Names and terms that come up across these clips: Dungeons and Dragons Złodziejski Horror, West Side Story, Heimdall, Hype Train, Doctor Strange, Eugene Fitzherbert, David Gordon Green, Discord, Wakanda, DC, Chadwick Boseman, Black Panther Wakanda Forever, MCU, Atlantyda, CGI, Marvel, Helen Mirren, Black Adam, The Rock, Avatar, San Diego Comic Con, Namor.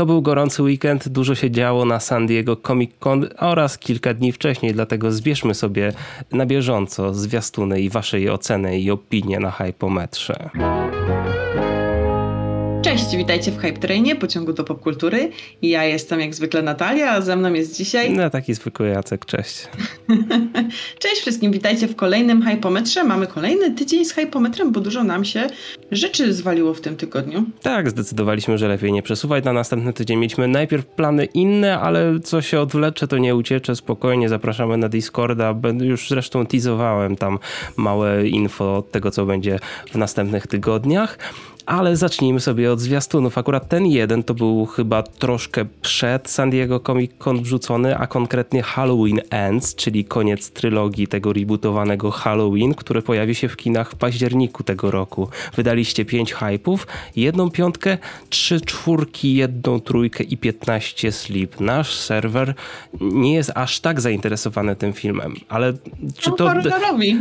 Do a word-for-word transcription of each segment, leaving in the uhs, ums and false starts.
To był gorący weekend, dużo się działo na San Diego Comic Con oraz kilka dni wcześniej, dlatego zbierzmy sobie na bieżąco zwiastuny i waszej oceny i opinie na Hypometrze. Cześć, witajcie w Hype Trainie, pociągu do popkultury. Ja jestem jak zwykle Natalia, a ze mną jest dzisiaj... No taki zwykły Jacek, cześć. Cześć wszystkim, witajcie w kolejnym Hypometrze. Mamy kolejny tydzień z Hypometrem, bo dużo nam się rzeczy zwaliło w tym tygodniu. Tak, zdecydowaliśmy, że lepiej nie przesuwać. Na następny tydzień mieliśmy najpierw plany inne, ale co się odwlecze, to nie uciecze. Spokojnie, zapraszamy na Discorda. Już zresztą teasowałem tam małe info od tego, co będzie w następnych tygodniach. Ale zacznijmy sobie od zwiastunów. Akurat ten jeden to był chyba troszkę przed San Diego Comic Con wrzucony, a konkretnie Halloween Ends, czyli koniec trylogii tego rebootowanego Halloween, które pojawi się w kinach w październiku tego roku. Wydaliście pięć hype'ów, jedną piątkę, trzy czwórki, jedną trójkę i piętnaście sleep. Nasz serwer nie jest aż tak zainteresowany tym filmem, ale czy to... Horrorowi.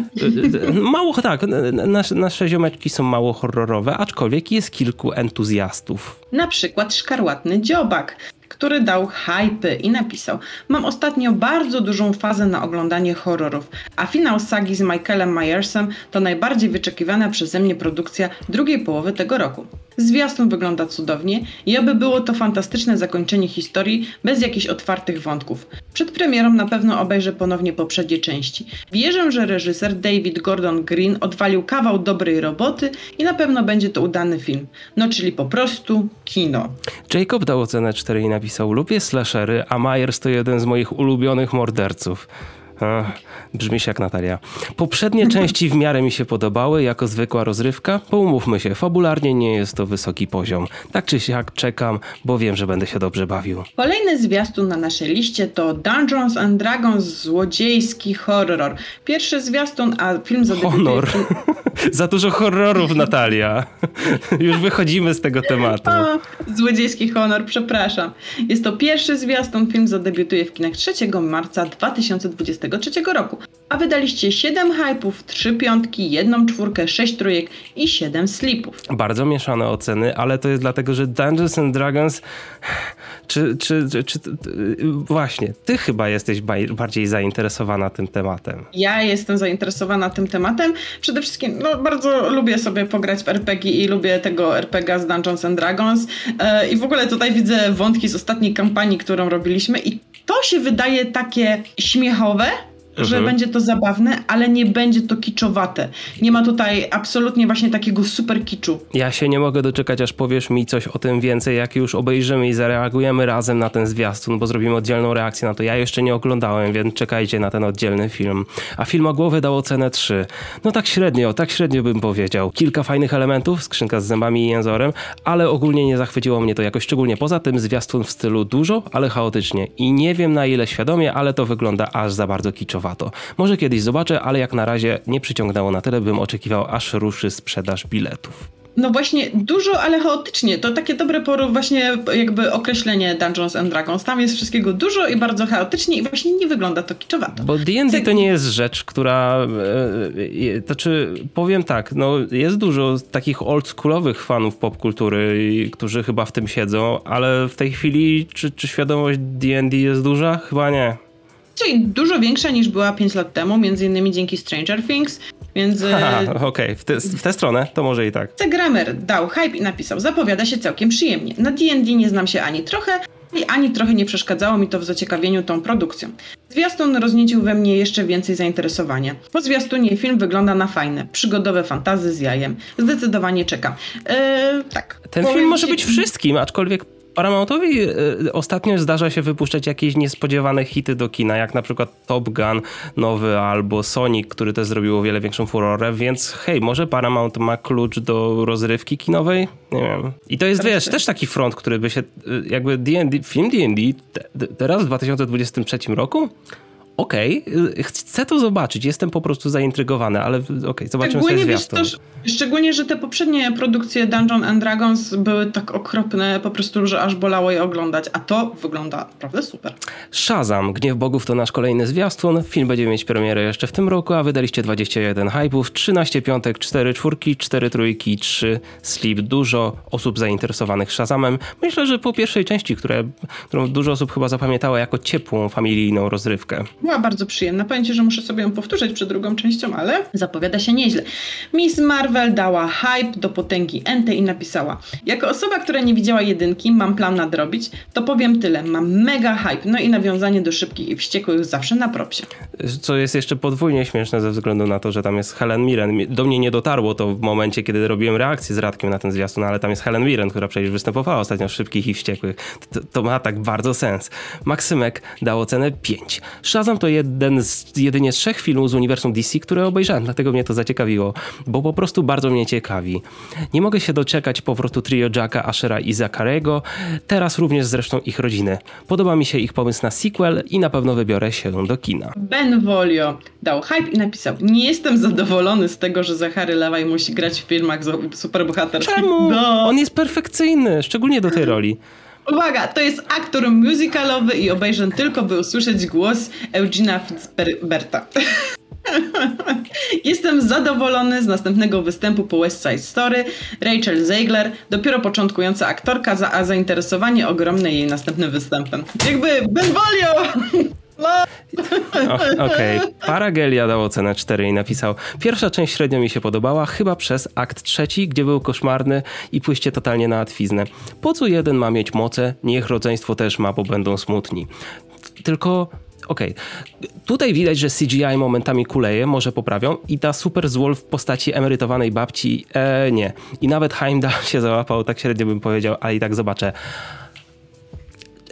Mało, tak. Nasze, nasze ziomeczki są mało horrorowe, aczkolwiek jest kilku entuzjastów. Na przykład Szkarłatny Dziobak, który dał hype i napisał: mam ostatnio bardzo dużą fazę na oglądanie horrorów, a finał sagi z Michaelem Myersem to najbardziej wyczekiwana przeze mnie produkcja drugiej połowy tego roku. Zwiastun wygląda cudownie i aby było to fantastyczne zakończenie historii bez jakichś otwartych wątków. Przed premierą na pewno obejrzę ponownie poprzednie części. Wierzę, że reżyser David Gordon Green odwalił kawał dobrej roboty i na pewno będzie to udany film. No czyli po prostu kino. Jacob dał ocenę cztery i napisał: lubię slashery, a Myers to jeden z moich ulubionych morderców. Ach, brzmisz jak Natalia. Poprzednie części w miarę mi się podobały, jako zwykła rozrywka, bo umówmy się, fabularnie nie jest to wysoki poziom. Tak czy siak czekam, bo wiem, że będę się dobrze bawił. Kolejny zwiastun na naszej liście to Dungeons and Dragons Złodziejski Horror. Pierwszy zwiastun, a film zadebiutuje... Honor. Za dużo horrorów, Natalia. Już wychodzimy z tego tematu. O, Złodziejski Honor, przepraszam. Jest to pierwszy zwiastun, film zadebiutuje w kinach trzeciego marca dwa tysiące dwudziestego trzeciego roku, a wydaliście siedem hype'ów, trzy piątki, jedną czwórkę, sześć trójek i siedem slipów. Bardzo mieszane oceny, ale to jest dlatego, że Dungeons and Dragons... Czy, czy, czy, czy, właśnie, ty chyba jesteś bardziej zainteresowana tym tematem. Ja jestem zainteresowana tym tematem. Przede wszystkim no, bardzo lubię sobie pograć w er pe gie i lubię tego er pe gie z Dungeons and Dragons. I w ogóle tutaj widzę wątki z ostatniej kampanii, którą robiliśmy i to się wydaje takie śmiechowe, że mhm. będzie to zabawne, ale nie będzie to kiczowate. Nie ma tutaj absolutnie właśnie takiego super kiczu. Ja się nie mogę doczekać, aż powiesz mi coś o tym więcej, jak już obejrzymy i zareagujemy razem na ten zwiastun, bo zrobimy oddzielną reakcję na to. Ja jeszcze nie oglądałem, więc czekajcie na ten oddzielny film. A Filmogłowy dał ocenę trzy. No tak średnio, tak średnio bym powiedział. Kilka fajnych elementów, skrzynka z zębami i jęzorem, ale ogólnie nie zachwyciło mnie to jakoś szczególnie. Poza tym zwiastun w stylu dużo, ale chaotycznie. I nie wiem na ile świadomie, ale to wygląda aż za bardzo kiczowato. To. Może kiedyś zobaczę, ale jak na razie nie przyciągnęło na tyle, bym oczekiwał, aż ruszy sprzedaż biletów. No właśnie, dużo, ale chaotycznie. To takie dobre poru właśnie jakby określenie Dungeons and Dragons. Tam jest wszystkiego dużo i bardzo chaotycznie i właśnie nie wygląda to kiczowato. Bo D and D to nie jest rzecz, która... E, to czy powiem tak, no jest dużo takich oldschoolowych fanów popkultury, którzy chyba w tym siedzą, ale w tej chwili czy, czy świadomość D and D jest duża? Chyba nie. Czyli dużo większa niż była pięć lat temu, między innymi dzięki Stranger Things, więc... Okej, okay. w, w tę stronę to może i tak. Gramer dał hype i napisał: zapowiada się całkiem przyjemnie. Na D and D nie znam się ani trochę, ani trochę nie przeszkadzało mi to w zaciekawieniu tą produkcją. Zwiastun rozniecił we mnie jeszcze więcej zainteresowania. Po zwiastunie film wygląda na fajne, przygodowe fantasy z jajem. Zdecydowanie czekam. Eee, tak. Ten film może być wszystkim, aczkolwiek Paramountowi ostatnio zdarza się wypuszczać jakieś niespodziewane hity do kina, jak na przykład Top Gun nowy albo Sonic, który też zrobił o wiele większą furorę, więc hej, może Paramount ma klucz do rozrywki kinowej? Nie wiem. I to jest, wiesz, też taki front, który by się, jakby D and D, film D and D te, teraz w dwa tysiące dwudziestym trzecim roku? okej, okay, chcę to zobaczyć, jestem po prostu zaintrygowany, ale okej, okay, zobaczymy sobie zwiastun. Wiesz, też, szczególnie, że te poprzednie produkcje Dungeons and Dragons były tak okropne po prostu, że aż bolało je oglądać, a to wygląda naprawdę super. Shazam Gniew Bogów to nasz kolejny zwiastun, film będzie mieć premierę jeszcze w tym roku, a wydaliście dwadzieścia jeden hype'ów, trzynaście piątek, cztery czwórki, cztery trójki, trzy slip, dużo osób zainteresowanych Shazamem. Myślę, że po pierwszej części, które, którą dużo osób chyba zapamiętało jako ciepłą, familijną rozrywkę. Była bardzo przyjemna. Pamiętajcie, że muszę sobie ją powtórzyć przed drugą częścią, ale zapowiada się nieźle. Miss Marvel dała hype do potęgi Entei i napisała: jako osoba, która nie widziała jedynki, mam plan nadrobić, to powiem tyle. Mam mega hype. No i nawiązanie do Szybkich i Wściekłych zawsze na propsie. Co jest jeszcze podwójnie śmieszne ze względu na to, że tam jest Helen Mirren. Do mnie nie dotarło to w momencie, kiedy robiłem reakcję z Radkiem na ten zwiastun, ale tam jest Helen Mirren, która przecież występowała ostatnio w Szybkich i Wściekłych. To, to ma tak bardzo sens. Maksymek dał ocenę pięć. Shazam to jeden z, jedynie z trzech filmów z uniwersum D C, które obejrzałem, dlatego mnie to zaciekawiło, bo po prostu bardzo mnie ciekawi. Nie mogę się doczekać powrotu trio Jacka, Ashera i Zacharego, teraz również zresztą ich rodziny. Podoba mi się ich pomysł na sequel i na pewno wybiorę się do kina. Benvolio dał hype i napisał: nie jestem zadowolony z tego, że Zachary Levi musi grać w filmach superbohaterskich. Czemu? No. On jest perfekcyjny, szczególnie do tej roli. Uwaga, to jest aktor musicalowy i obejrzę tylko, by usłyszeć głos Eugene'a Fitzherberta. Jestem zadowolony z następnego występu po West Side Story. Rachel Zegler, dopiero początkująca aktorka, za, a zainteresowanie ogromne jej następnym występem. Jakby Benvolio! Okej, okay. Paragelia dał ocenę cztery i napisał: pierwsza część średnio mi się podobała, chyba przez akt trzeci, gdzie był koszmarny i pójście totalnie na łatwiznę. Po co jeden ma mieć moce, niech rodzeństwo też ma, bo będą smutni. Tylko... Okej, okay. Tutaj widać, że C G I momentami kuleje, może poprawią, i ta super zło w postaci emerytowanej babci, e, nie. I nawet Heimdall się załapał, tak średnio bym powiedział, ale i tak zobaczę.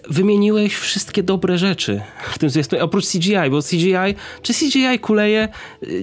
Wymieniłeś wszystkie dobre rzeczy w tym zwiastunie, oprócz C G I, bo C G I, czy C G I kuleje?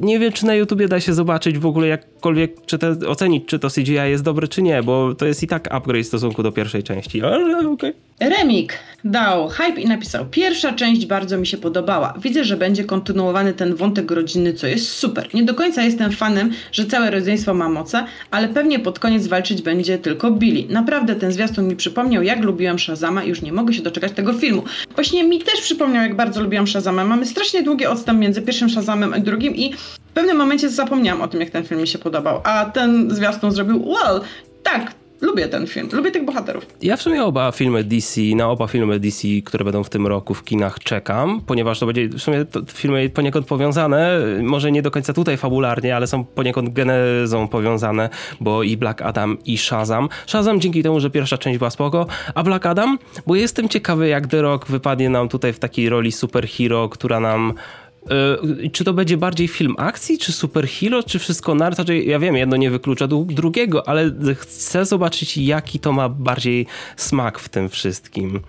Nie wiem, czy na YouTubie da się zobaczyć w ogóle jakkolwiek, czy te, ocenić, czy to C G I jest dobre, czy nie, bo to jest i tak upgrade w stosunku do pierwszej części, ale okej. Remik dał hype i napisał: pierwsza część bardzo mi się podobała. Widzę, że będzie kontynuowany ten wątek rodziny, co jest super. Nie do końca jestem fanem, że całe rodzeństwo ma moce, ale pewnie pod koniec walczyć będzie tylko Billy. Naprawdę ten zwiastun mi przypomniał, jak lubiłem Shazama i już nie mogę się doczekać tego filmu. Właśnie mi też przypomniał, jak bardzo lubiłam Shazama. Mamy strasznie długi odstęp między pierwszym Shazamem a drugim i w pewnym momencie zapomniałam o tym, jak ten film mi się podobał. A ten zwiastun zrobił wow, tak, lubię ten film, lubię tych bohaterów. Ja w sumie oba filmy D C, na oba filmy D C, które będą w tym roku w kinach, czekam, ponieważ to będzie w sumie to filmy poniekąd powiązane, może nie do końca tutaj fabularnie, ale są poniekąd genezą powiązane, bo i Black Adam, i Shazam. Shazam dzięki temu, że pierwsza część była spoko, a Black Adam, bo jestem ciekawy, jak The Rock wypadnie nam tutaj w takiej roli superhero, która nam... Yy, czy to będzie bardziej film akcji, czy superhero, czy wszystko naraz? Ja wiem, jedno nie wyklucza drugiego, ale chcę zobaczyć, jaki to ma bardziej smak w tym wszystkim.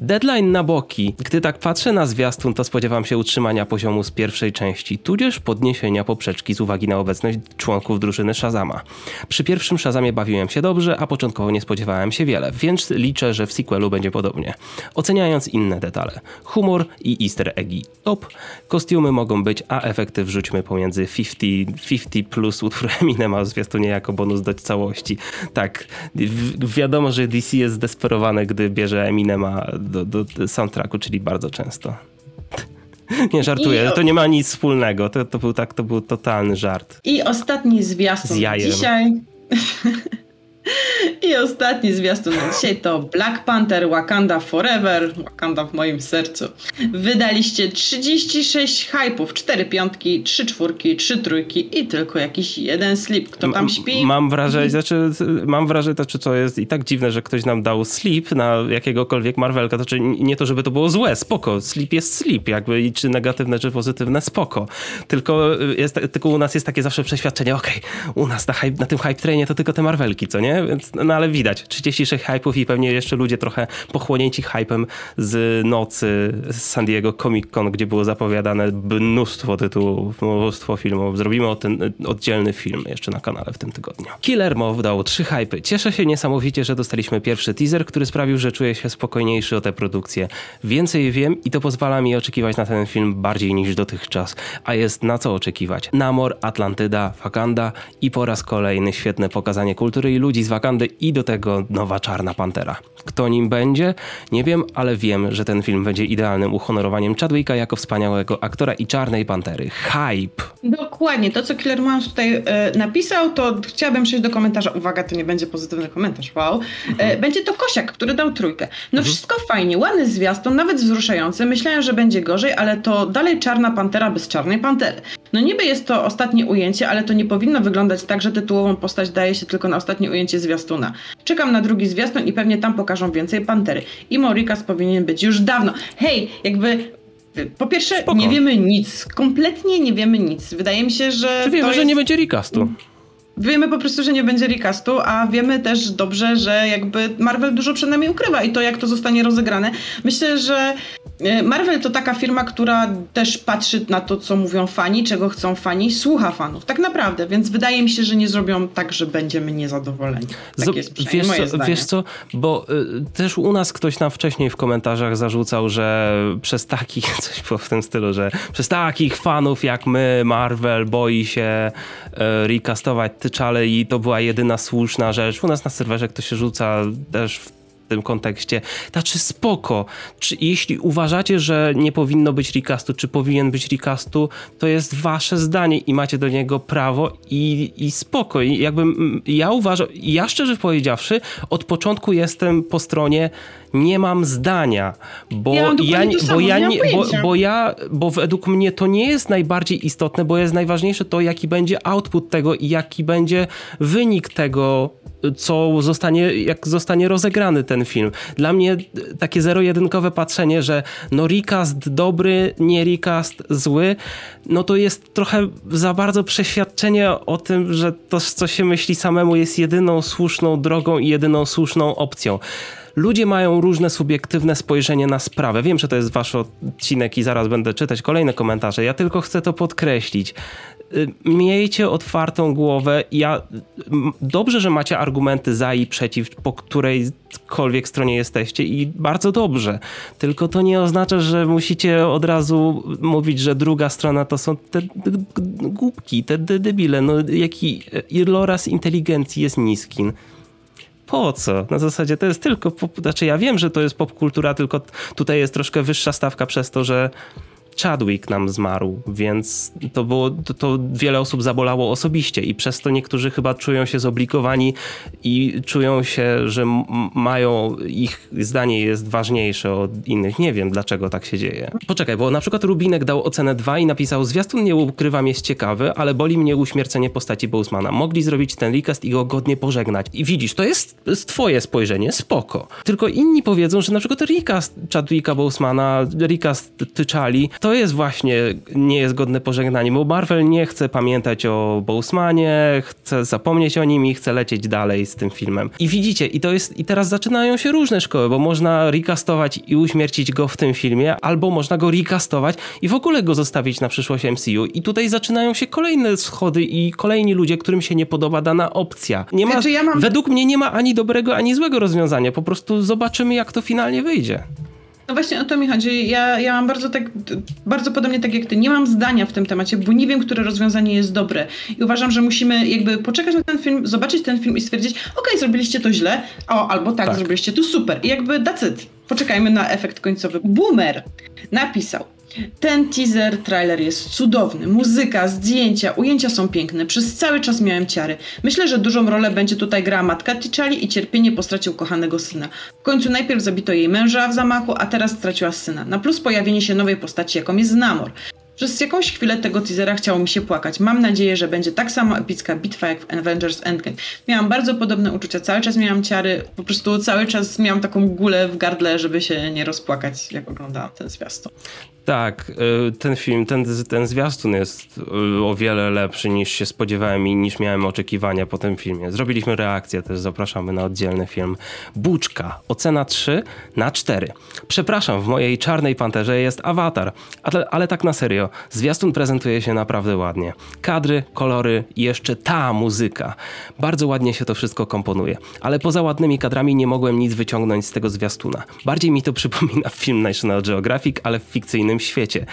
Deadline na boki. Gdy tak patrzę na zwiastun, to spodziewam się utrzymania poziomu z pierwszej części, tudzież podniesienia poprzeczki z uwagi na obecność członków drużyny Shazama. Przy pierwszym Shazamie bawiłem się dobrze, a początkowo nie spodziewałem się wiele, więc liczę, że w sequelu będzie podobnie. Oceniając inne detale. Humor i easter eggi. Top. Kostiumy mogą być, a efekty wrzućmy pomiędzy pięćdziesiąt, pięćdziesiąt plus utwór Eminema w zwiastunie jako bonus do całości. Tak, wi- wiadomo, że D C jest zdesperowane, gdy bierze Eminema Do, do, do soundtracku, czyli bardzo często. Nie żartuję, to nie ma nic wspólnego. To, to był tak, to był totalny żart. I ostatni zwiastun dzisiaj. I ostatni zwiastun na dzisiaj to Black Panther Wakanda Forever, Wakanda w moim sercu. Wydaliście trzydzieści sześć hype'ów, cztery piątki, trzy czwórki, trzy trójki i tylko jakiś jeden slip. Kto tam śpi? Mam wrażenie, znaczy, mam wrażenie, to, czy co jest i tak dziwne, że ktoś nam dał slip na jakiegokolwiek Marvelka, to czy nie to, żeby to było złe, spoko, slip jest slip, jakby i czy negatywne, czy pozytywne, spoko. Tylko, jest, tylko u nas jest takie zawsze przeświadczenie, okej, okay, u nas na, hype, na tym hype trainie to tylko te Marvelki, co nie? nie? Więc, no ale widać, trzydzieści sześć hype'ów i pewnie jeszcze ludzie trochę pochłonięci hype'em z nocy z San Diego Comic Con, gdzie było zapowiadane mnóstwo tytułów, mnóstwo filmów. Zrobimy o ten oddzielny film jeszcze na kanale w tym tygodniu. Killer Moth dał trzy hype'y. Cieszę się niesamowicie, że dostaliśmy pierwszy teaser, który sprawił, że czuję się spokojniejszy o tę produkcję. Więcej wiem i to pozwala mi oczekiwać na ten film bardziej niż dotychczas, a jest na co oczekiwać. Namor, Atlantyda, Wakanda i po raz kolejny świetne pokazanie kultury i ludzi z Wakandy i do tego nowa Czarna Pantera. Kto nim będzie? Nie wiem, ale wiem, że ten film będzie idealnym uhonorowaniem Chadwicka jako wspaniałego aktora i Czarnej Pantery. Hype! Dokładnie, to co Killer Moth tutaj e, napisał, to chciałabym przejść do komentarza. Uwaga, to nie będzie pozytywny komentarz, wow. E, będzie to Kosiak, który dał trójkę. No mhm. Wszystko fajnie, ładny zwiastun, nawet wzruszający. Myślałem, że będzie gorzej, ale to dalej Czarna Pantera bez Czarnej Pantery. No niby jest to ostatnie ujęcie, ale to nie powinno wyglądać tak, że tytułową postać daje się tylko na ostatnie ujęcie zwiastuna. Czekam na drugi zwiastun i pewnie tam pokażą więcej Pantery. I Morikas powinien być już dawno. Hej, jakby... Po pierwsze, Spoko. nie wiemy nic. Kompletnie nie wiemy nic. Wydaje mi się, że... Czy wiemy, to jest... że nie będzie recastu? Wiemy po prostu, że nie będzie recastu, a wiemy też dobrze, że jakby Marvel dużo przed nami ukrywa i to, jak to zostanie rozegrane. Myślę, że Marvel to taka firma, która też patrzy na to, co mówią fani, czego chcą fani, słucha fanów, tak naprawdę, więc wydaje mi się, że nie zrobią tak, że będziemy niezadowoleni. Tak Zob- jest wiesz, moje co, zdanie. Wiesz co, bo y, też u nas ktoś nam wcześniej w komentarzach zarzucał, że przez takich, coś było w tym stylu, że przez takich fanów jak my Marvel boi się y, recastować T'Challę i to była jedyna słuszna rzecz. U nas na serwerze ktoś się rzuca też w w tym kontekście. Znaczy spoko. Czy, jeśli uważacie, że nie powinno być recastu, czy powinien być recastu, to jest wasze zdanie i macie do niego prawo i, i spoko. I jakby ja uważam, ja szczerze powiedziawszy, od początku jestem po stronie nie mam zdania, bo ja, ja, bo, ja nie, bo, bo ja, bo według mnie to nie jest najbardziej istotne, bo jest najważniejsze to, jaki będzie output tego i jaki będzie wynik tego, co zostanie, jak zostanie rozegrany ten film. Dla mnie takie zero-jedynkowe patrzenie, że no recast dobry, nie recast zły, no to jest trochę za bardzo przeświadczenie o tym, że to, co się myśli samemu, jest jedyną słuszną drogą i jedyną słuszną opcją. Ludzie mają różne subiektywne spojrzenie na sprawę. Wiem, że to jest wasz odcinek i zaraz będę czytać kolejne komentarze. Ja tylko chcę to podkreślić. Miejcie otwartą głowę. Ja, dobrze, że macie argumenty za i przeciw, po którejkolwiek stronie jesteście i bardzo dobrze. Tylko to nie oznacza, że musicie od razu mówić, że druga strona to są te głupki, te debile. No, jaki iloraz inteligencji jest niski. Po co? Na zasadzie to jest tylko... Pop... Znaczy ja wiem, że to jest popkultura, tylko tutaj jest troszkę wyższa stawka przez to, że Chadwick nam zmarł, więc to było, to, to wiele osób zabolało osobiście i przez to niektórzy chyba czują się zobligowani i czują się, że m- mają, ich zdanie jest ważniejsze od innych. Nie wiem, dlaczego tak się dzieje. Poczekaj, bo na przykład Rubinek dał ocenę dwa i napisał: zwiastun, nie ukrywam, jest ciekawy, ale boli mnie uśmiercenie postaci Bosemana. Mogli zrobić ten recast i go godnie pożegnać. I widzisz, to jest twoje spojrzenie, spoko. Tylko inni powiedzą, że na przykład recast Chadwicka Bosemana, recast T'Challi, to jest właśnie nie jest godne pożegnanie, bo Marvel nie chce pamiętać o Bosemanie, chce zapomnieć o nim i chce lecieć dalej z tym filmem. I widzicie, i to jest, i teraz zaczynają się różne szkoły, bo można recastować i uśmiercić go w tym filmie, albo można go recastować i w ogóle go zostawić na przyszłość M C U. I tutaj zaczynają się kolejne schody i kolejni ludzie, którym się nie podoba dana opcja. Nie ma, znaczy ja mam... Według mnie nie ma ani dobrego, ani złego rozwiązania. Po prostu zobaczymy, jak to finalnie wyjdzie. No właśnie o to mi chodzi. Ja, ja mam bardzo tak, bardzo podobnie tak jak ty. Nie mam zdania w tym temacie, bo nie wiem, które rozwiązanie jest dobre. I uważam, że musimy jakby poczekać na ten film, zobaczyć ten film i stwierdzić, okej, zrobiliście to źle, o, albo tak, tak, zrobiliście to super. I jakby that's it. Poczekajmy na efekt końcowy. Boomer napisał: ten teaser, trailer jest cudowny. Muzyka, zdjęcia, ujęcia są piękne. Przez cały czas miałem ciary. Myślę, że dużą rolę będzie tutaj grała matka T'Challi i cierpienie po stracie ukochanego syna. W końcu najpierw zabito jej męża w zamachu, a teraz straciła syna. Na plus pojawienie się nowej postaci, jaką jest Namor. Przez jakąś chwilę tego teasera chciało mi się płakać. Mam nadzieję, że będzie tak samo epicka bitwa jak w Avengers Endgame. Miałam bardzo podobne uczucia, cały czas miałam ciary, po prostu cały czas miałam taką gulę w gardle, żeby się nie rozpłakać, jak oglądałam ten zwiastun. Tak, ten film, ten, ten zwiastun jest o wiele lepszy niż się spodziewałem i niż miałem oczekiwania po tym filmie. Zrobiliśmy reakcję, też zapraszamy na oddzielny film. Buczka, ocena trzy na cztery. Przepraszam, w mojej czarnej panterze jest Avatar, ale, ale tak na serio, zwiastun prezentuje się naprawdę ładnie. Kadry, kolory i jeszcze ta muzyka. Bardzo ładnie się to wszystko komponuje, ale poza ładnymi kadrami nie mogłem nic wyciągnąć z tego zwiastuna. Bardziej mi to przypomina film National Geographic, ale w fikcyjnym świecie.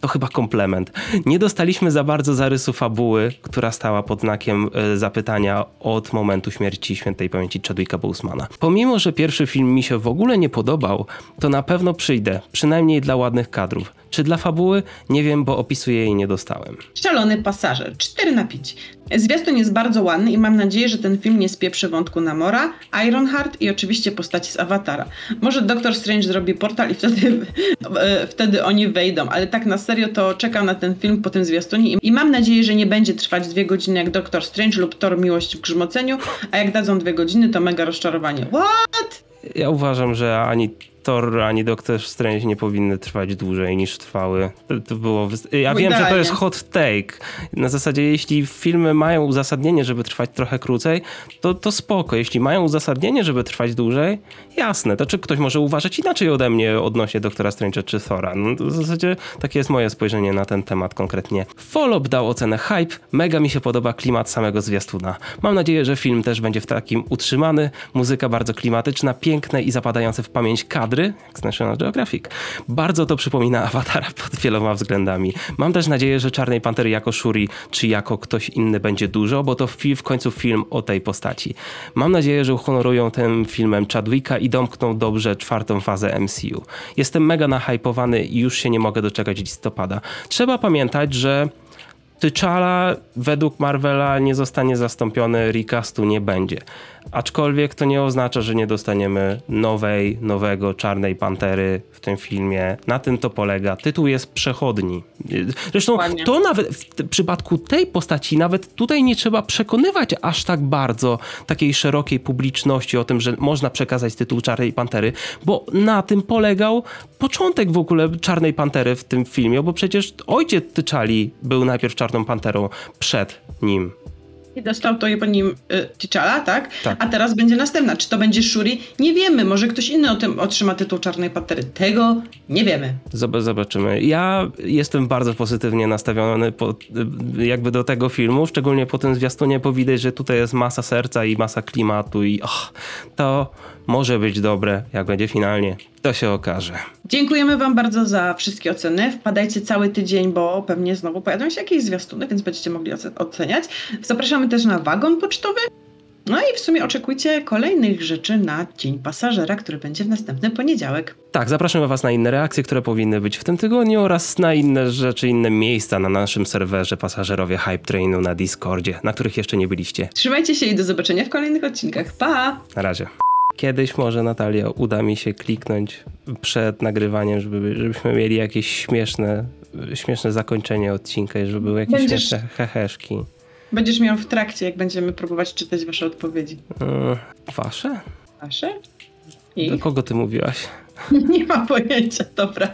To chyba komplement. Nie dostaliśmy za bardzo zarysu fabuły, która stała pod znakiem y, zapytania od momentu śmierci świętej pamięci Chadwicka Bosemana. Pomimo, że pierwszy film mi się w ogóle nie podobał, to na pewno przyjdę, przynajmniej dla ładnych kadrów. Czy dla fabuły? Nie wiem, bo opisuję jej nie dostałem. Szalony pasażer. cztery na pięć. Zwiastun jest bardzo ładny i mam nadzieję, że ten film nie spieprzy wątku Namora, Ironheart i oczywiście postaci z Awatara. Może Doctor Strange zrobi portal i wtedy, wtedy oni wejdą, ale tak na serio to czekam na ten film po tym zwiastunie i mam nadzieję, że nie będzie trwać dwie godziny jak Doctor Strange lub Thor Miłość w Grzmoceniu, a jak dadzą dwie godziny to mega rozczarowanie. What? Ja uważam, że ani Thor, ani Doctor Strange nie powinny trwać dłużej niż trwały. To, to było... Ja wiem, że to jest hot take. Na zasadzie, jeśli filmy mają uzasadnienie, żeby trwać trochę krócej, to, to spoko. Jeśli mają uzasadnienie, żeby trwać dłużej, jasne. To czy ktoś może uważać inaczej ode mnie odnośnie Doktora Strange'a czy Thora? No to w zasadzie takie jest moje spojrzenie na ten temat konkretnie. Follow-up dał ocenę hype. Mega mi się podoba klimat samego zwiastuna. Mam nadzieję, że film też będzie w takim utrzymany. Muzyka bardzo klimatyczna, piękne i zapadające w pamięć kadry, jak z National Geographic. Bardzo to przypomina Awatara pod wieloma względami. Mam też nadzieję, że Czarnej Pantery jako Shuri czy jako ktoś inny będzie dużo, bo to w końcu film o tej postaci. Mam nadzieję, że uhonorują tym filmem Chadwicka i domkną dobrze czwartą fazę M C U. Jestem mega nahypowany i już się nie mogę doczekać listopada. Trzeba pamiętać, że T'Challa według Marvela nie zostanie zastąpiony, recastu nie będzie. Aczkolwiek to nie oznacza, że nie dostaniemy nowej, nowego Czarnej Pantery w tym filmie. Na tym to polega. Tytuł jest przechodni. Zresztą Dokładnie. To nawet w t- przypadku tej postaci nawet tutaj nie trzeba przekonywać aż tak bardzo takiej szerokiej publiczności o tym, że można przekazać tytuł Czarnej Pantery, bo na tym polegał początek w ogóle Czarnej Pantery w tym filmie, bo przecież ojciec T'Challi był najpierw Czarną Panterą przed nim. I dostał to po nim y, T'Challa, tak? tak? A teraz będzie następna. Czy to będzie Shuri? Nie wiemy. Może ktoś inny o tym otrzyma tytuł Czarnej Pantery. Tego nie wiemy. Zobaczymy. Ja jestem bardzo pozytywnie nastawiony po, jakby do tego filmu, szczególnie po tym zwiastunie, bo widać, że tutaj jest masa serca i masa klimatu i och, to może być dobre, jak będzie finalnie. To się okaże. Dziękujemy wam bardzo za wszystkie oceny. Wpadajcie cały tydzień, bo pewnie znowu pojawią się jakieś zwiastuny, więc będziecie mogli oceniać. Zapraszamy też na wagon pocztowy. No i w sumie oczekujcie kolejnych rzeczy na Dzień Pasażera, który będzie w następny poniedziałek. Tak, zapraszamy was na inne reakcje, które powinny być w tym tygodniu oraz na inne rzeczy, inne miejsca na naszym serwerze Pasażerowie Hype Trainu na Discordzie, na których jeszcze nie byliście. Trzymajcie się i do zobaczenia w kolejnych odcinkach. Pa! Na razie. Kiedyś może, Natalia, uda mi się kliknąć przed nagrywaniem, żeby, żebyśmy mieli jakieś śmieszne, śmieszne zakończenie odcinka i żeby były jakieś będziesz, śmieszne heheszki. Będziesz miał w trakcie, jak będziemy próbować czytać wasze odpowiedzi. Wasze? Wasze? I? Do kogo ty mówiłaś? Nie mam pojęcia, dobra.